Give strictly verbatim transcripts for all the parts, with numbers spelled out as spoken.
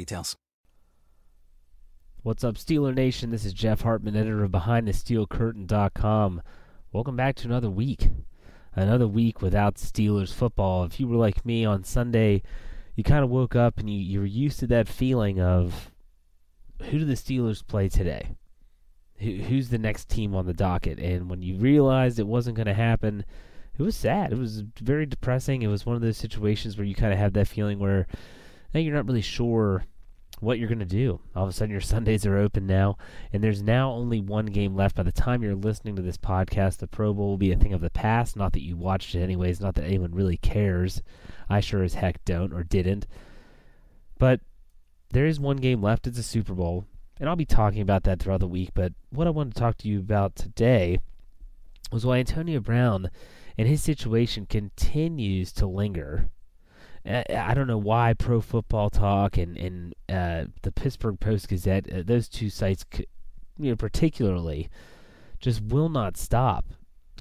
Details. What's up, Steeler Nation? This is Jeff Hartman, editor of Behind The Steel Curtain dot com. Welcome back to another week. Another week without Steelers football. If you were like me on Sunday, you kind of woke up and you, you were used to that feeling of, who do the Steelers play today? Who, who's the next team on the docket? And when you realized it wasn't going to happen, it was sad. It was very depressing. It was one of those situations where you kind of have that feeling where now you're not really sure what you're going to do. All of a sudden, your Sundays are open now, and there's now only one game left. By the time you're listening to this podcast, the Pro Bowl will be a thing of the past. Not that you watched it anyways. Not that anyone really cares. I sure as heck don't or didn't. But there is one game left. It's a Super Bowl, and I'll be talking about that throughout the week. But what I wanted to talk to you about today was why Antonio Brown and his situation continues to linger. I don't know why Pro Football Talk and, and uh, the Pittsburgh Post-Gazette, uh, those two sites, you know, particularly, just will not stop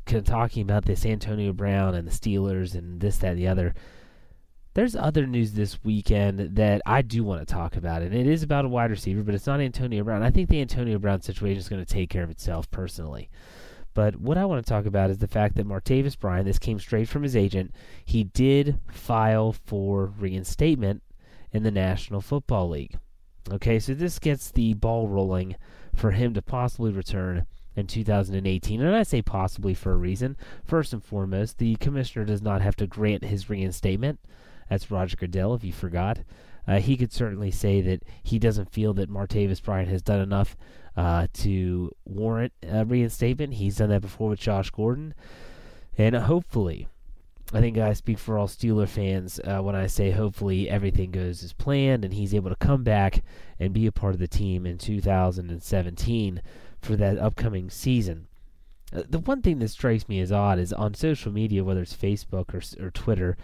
talking about this Antonio Brown and the Steelers and this, that, and the other. There's other news this weekend that I do want to talk about, and it is about a wide receiver, but it's not Antonio Brown. I think the Antonio Brown situation is going to take care of itself personally. But what I want to talk about is the fact that Martavis Bryant, this came straight from his agent, he did file for reinstatement in the National Football League. Okay, so this gets the ball rolling for him to possibly return in two thousand eighteen. And I say possibly for a reason. First and foremost, the commissioner does not have to grant his reinstatement. That's Roger Goodell, if you forgot. Uh, he could certainly say that he doesn't feel that Martavis Bryant has done enough uh, to warrant a reinstatement. He's done that before with Josh Gordon. And hopefully, I think I speak for all Steeler fans uh, when I say hopefully everything goes as planned and he's able to come back and be a part of the team in two thousand seventeen for that upcoming season. Uh, the one thing that strikes me as odd is on social media, whether it's Facebook or, or Twitter,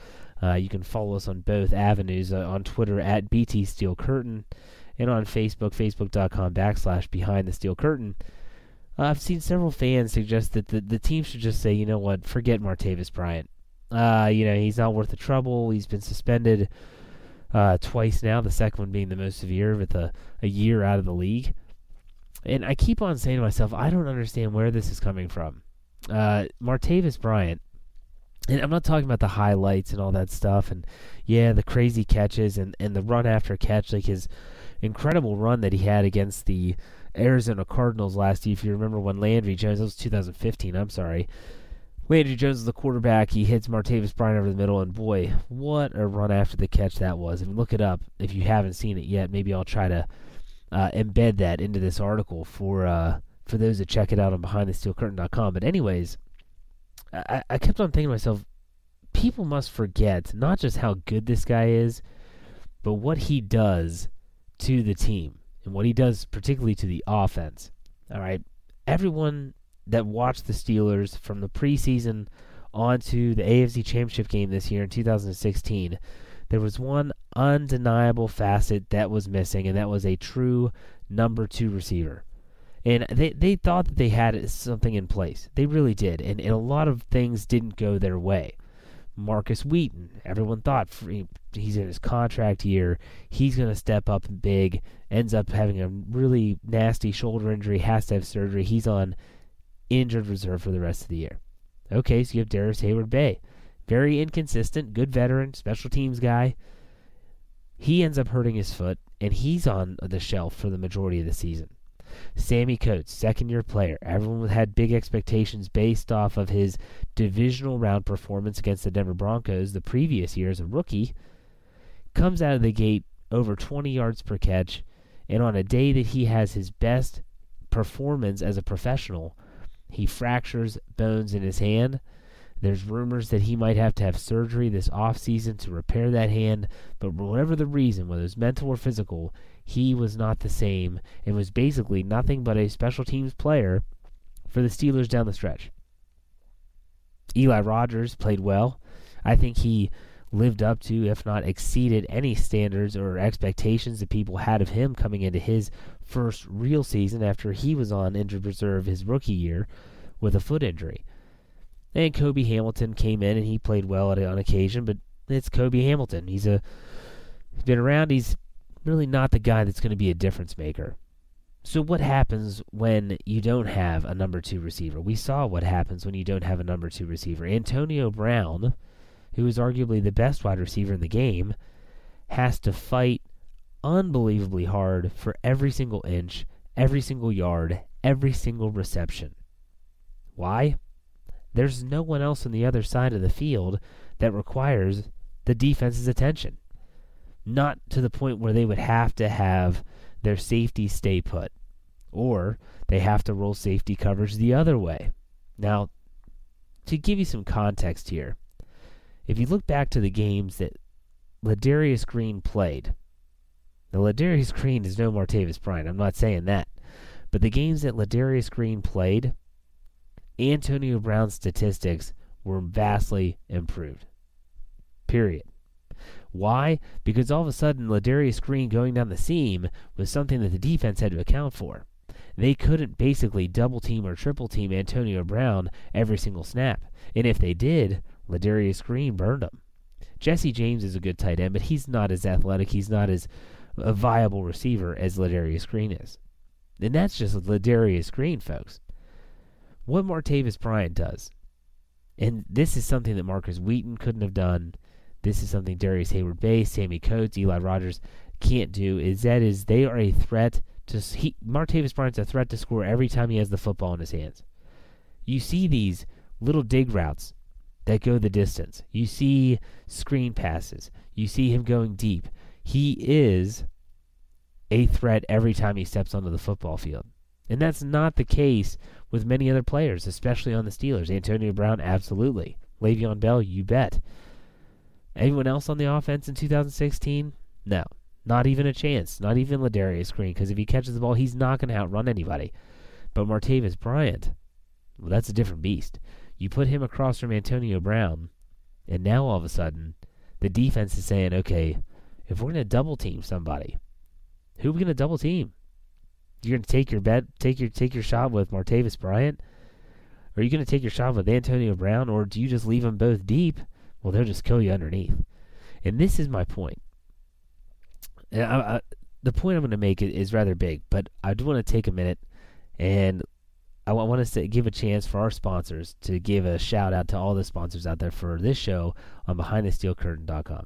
Uh, you can follow us on both avenues, uh, on Twitter at B T Steel Curtain and on Facebook, facebook.com backslash Behind the Steel Curtain. Uh, I've seen several fans suggest that the, the team should just say, you know what, forget Martavis Bryant. Uh, you know, he's not worth the trouble. He's been suspended uh, twice now, the second one being the most severe with a, a year out of the league. And I keep on saying to myself, I don't understand where this is coming from. Uh, Martavis Bryant, and I'm not talking about the highlights and all that stuff and, yeah, the crazy catches and, and the run after catch, like his incredible run that he had against the Arizona Cardinals last year. If you remember when Landry Jones, that was two thousand fifteen, I'm sorry. Landry Jones is the quarterback. He hits Martavis Bryant over the middle, and boy, what a run after the catch that was. I mean, look it up if you haven't seen it yet. Maybe I'll try to uh, embed that into this article for uh, for those that check it out on Behind The Steel Curtain dot com. But anyways, I, I kept on thinking to myself, people must forget not just how good this guy is, but what he does to the team and what he does particularly to the offense. All right, everyone that watched the Steelers from the preseason on to the A F C Championship game this year in two thousand sixteen, there was one undeniable facet that was missing, and that was a true number two receiver. And they, they thought that they had something in place. They really did. And, and a lot of things didn't go their way. Marcus Wheaton, everyone thought he, he's in his contract year. He's going to step up big. Ends up having a really nasty shoulder injury. Has to have surgery. He's on injured reserve for the rest of the year. Okay, so you have Darius Hayward-Bey. Very inconsistent. Good veteran. Special teams guy. He ends up hurting his foot. And he's on the shelf for the majority of the season. Sammy Coates, second-year player. Everyone had big expectations based off of his divisional round performance against the Denver Broncos the previous year as a rookie. Comes out of the gate over twenty yards per catch, and on a day that he has his best performance as a professional, he fractures bones in his hand. There's rumors that he might have to have surgery this offseason to repair that hand, but whatever the reason, whether it's mental or physical, he was not the same and was basically nothing but a special teams player for the Steelers down the stretch. Eli Rogers played well. I think he lived up to, if not exceeded, any standards or expectations that people had of him coming into his first real season after he was on injured reserve his rookie year with a foot injury. And Kobe Hamilton came in and he played well at, on occasion, but it's Kobe Hamilton. He's a he's been around. He's really not the guy that's going to be a difference maker. So what happens when you don't have a number two receiver? We saw what happens when you don't have a number two receiver. Antonio Brown, who is arguably the best wide receiver in the game, has to fight unbelievably hard for every single inch, every single yard, every single reception. Why? There's no one else on the other side of the field that requires the defense's attention. Not to the point where they would have to have their safety stay put, or they have to roll safety coverage the other way. Now, to give you some context here, if you look back to the games that Ladarius Green played, now Ladarius Green is no Martavis Bryant, I'm not saying that, but the games that Ladarius Green played, Antonio Brown's statistics were vastly improved. Period. Why? Because all of a sudden, Ladarius Green going down the seam was something that the defense had to account for. They couldn't basically double-team or triple-team Antonio Brown every single snap. And if they did, Ladarius Green burned him. Jesse James is a good tight end, but he's not as athletic. He's not as a viable receiver as Ladarius Green is. And that's just Ladarius Green, folks. What Martavis Bryant does, and this is something that Marcus Wheaton couldn't have done, this is something Darius Hayward-Bey, Sammy Coates, Eli Rogers can't do, is that is they are a threat to, he, Martavis Bryant's a threat to score every time he has the football in his hands. You see these little dig routes that go the distance. You see screen passes. You see him going deep. He is a threat every time he steps onto the football field. And that's not the case with many other players, especially on the Steelers. Antonio Brown, absolutely. Le'Veon Bell, you bet. Anyone else on the offense in two thousand sixteen? No. Not even a chance. Not even Ladarius Green, because if he catches the ball, he's not going to outrun anybody. But Martavis Bryant, well, that's a different beast. You put him across from Antonio Brown, and now all of a sudden, the defense is saying, okay, if we're going to double-team somebody, who are we going to double-team? You're going to take your bet, take your take your shot with Martavis Bryant? Are you going to take your shot with Antonio Brown, or do you just leave them both deep? Well, they'll just kill you underneath. And this is my point. I, I, the point I'm going to make is rather big, but I do want to take a minute, and I want to give a chance for our sponsors to give a shout-out to all the sponsors out there for this show on Behind The Steel Curtain dot com.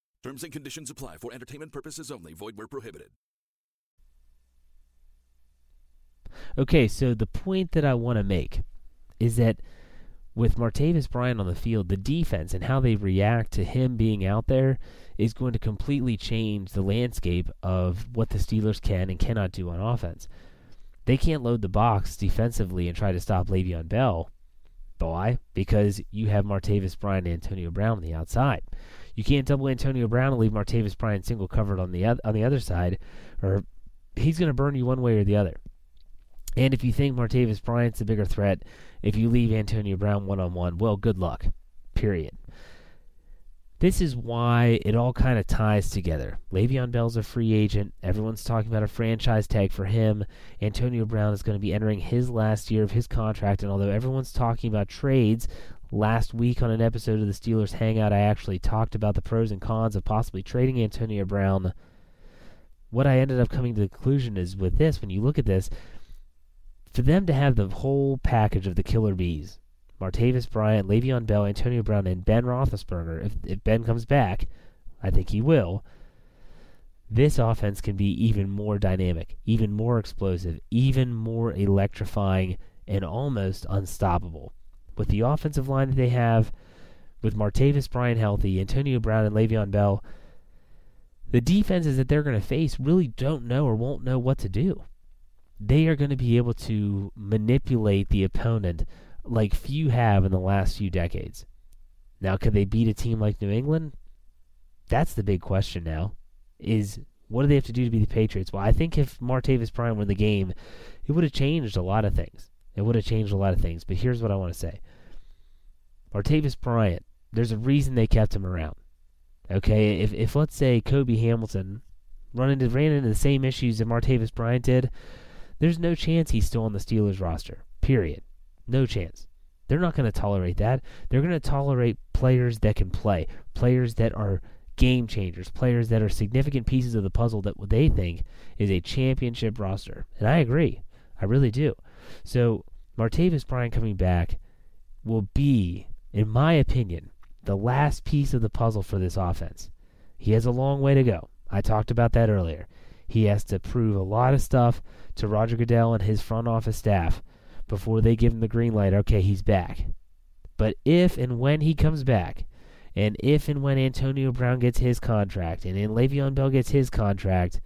Terms and conditions apply. For entertainment purposes only. Void where prohibited. Okay, so the point that I want to make is that with Martavis Bryant on the field, the defense and how they react to him being out there is going to completely change the landscape of what the Steelers can and cannot do on offense. They can't load the box defensively and try to stop Le'Veon Bell. Why? Because you have Martavis Bryant and Antonio Brown on the outside. You can't double Antonio Brown and leave Martavis Bryant single covered on the on the other side, or he's going to burn you one way or the other. And if you think Martavis Bryant's the bigger threat, if you leave Antonio Brown one on one, well, good luck. Period. This is why it all kind of ties together. Le'Veon Bell's a free agent. Everyone's talking about a franchise tag for him. Antonio Brown is going to be entering his last year of his contract, and although everyone's talking about trades, last week on an episode of the Steelers Hangout, I actually talked about the pros and cons of possibly trading Antonio Brown. What I ended up coming to the conclusion is with this, when you look at this, for them to have the whole package of the Killer Bees, Martavis Bryant, Le'Veon Bell, Antonio Brown, and Ben Roethlisberger, if, if Ben comes back, I think he will, this offense can be even more dynamic, even more explosive, even more electrifying, and almost unstoppable. With the offensive line that they have, with Martavis Bryant healthy, Antonio Brown, and Le'Veon Bell, the defenses that they're going to face really don't know or won't know what to do. They are going to be able to manipulate the opponent like few have in the last few decades. Now, could they beat a team like New England? That's the big question now, is what do they have to do to beat the Patriots? Well, I think if Martavis Bryant were in the game, it would have changed a lot of things. It would have changed a lot of things, but here's what I want to say. Martavis Bryant, there's a reason they kept him around. Okay, if, if let's say Kobe Hamilton run into, ran into the same issues that Martavis Bryant did, there's no chance he's still on the Steelers roster, period. No chance. They're not going to tolerate that. They're going to tolerate players that can play, players that are game changers, players that are significant pieces of the puzzle that what they think is a championship roster. And I agree. I really do. So Martavis Bryant coming back will be, in my opinion, the last piece of the puzzle for this offense. He has a long way to go. I talked about that earlier. He has to prove a lot of stuff to Roger Goodell and his front office staff before they give him the green light, okay, he's back. But if and when he comes back, and if and when Antonio Brown gets his contract, and then Le'Veon Bell gets his contract,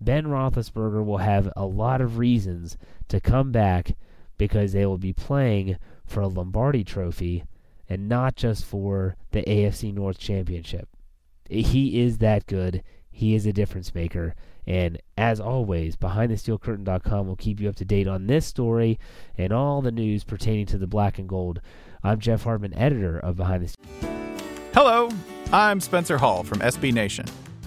Ben Roethlisberger will have a lot of reasons to come back because they will be playing for a Lombardi trophy and not just for the A F C North Championship. He is that good. He is a difference maker. And as always, behind the steel curtain dot com will keep you up to date on this story and all the news pertaining to the black and gold. I'm Jeff Hartman, editor of Behind the Steel. Hello, I'm Spencer Hall from S B Nation,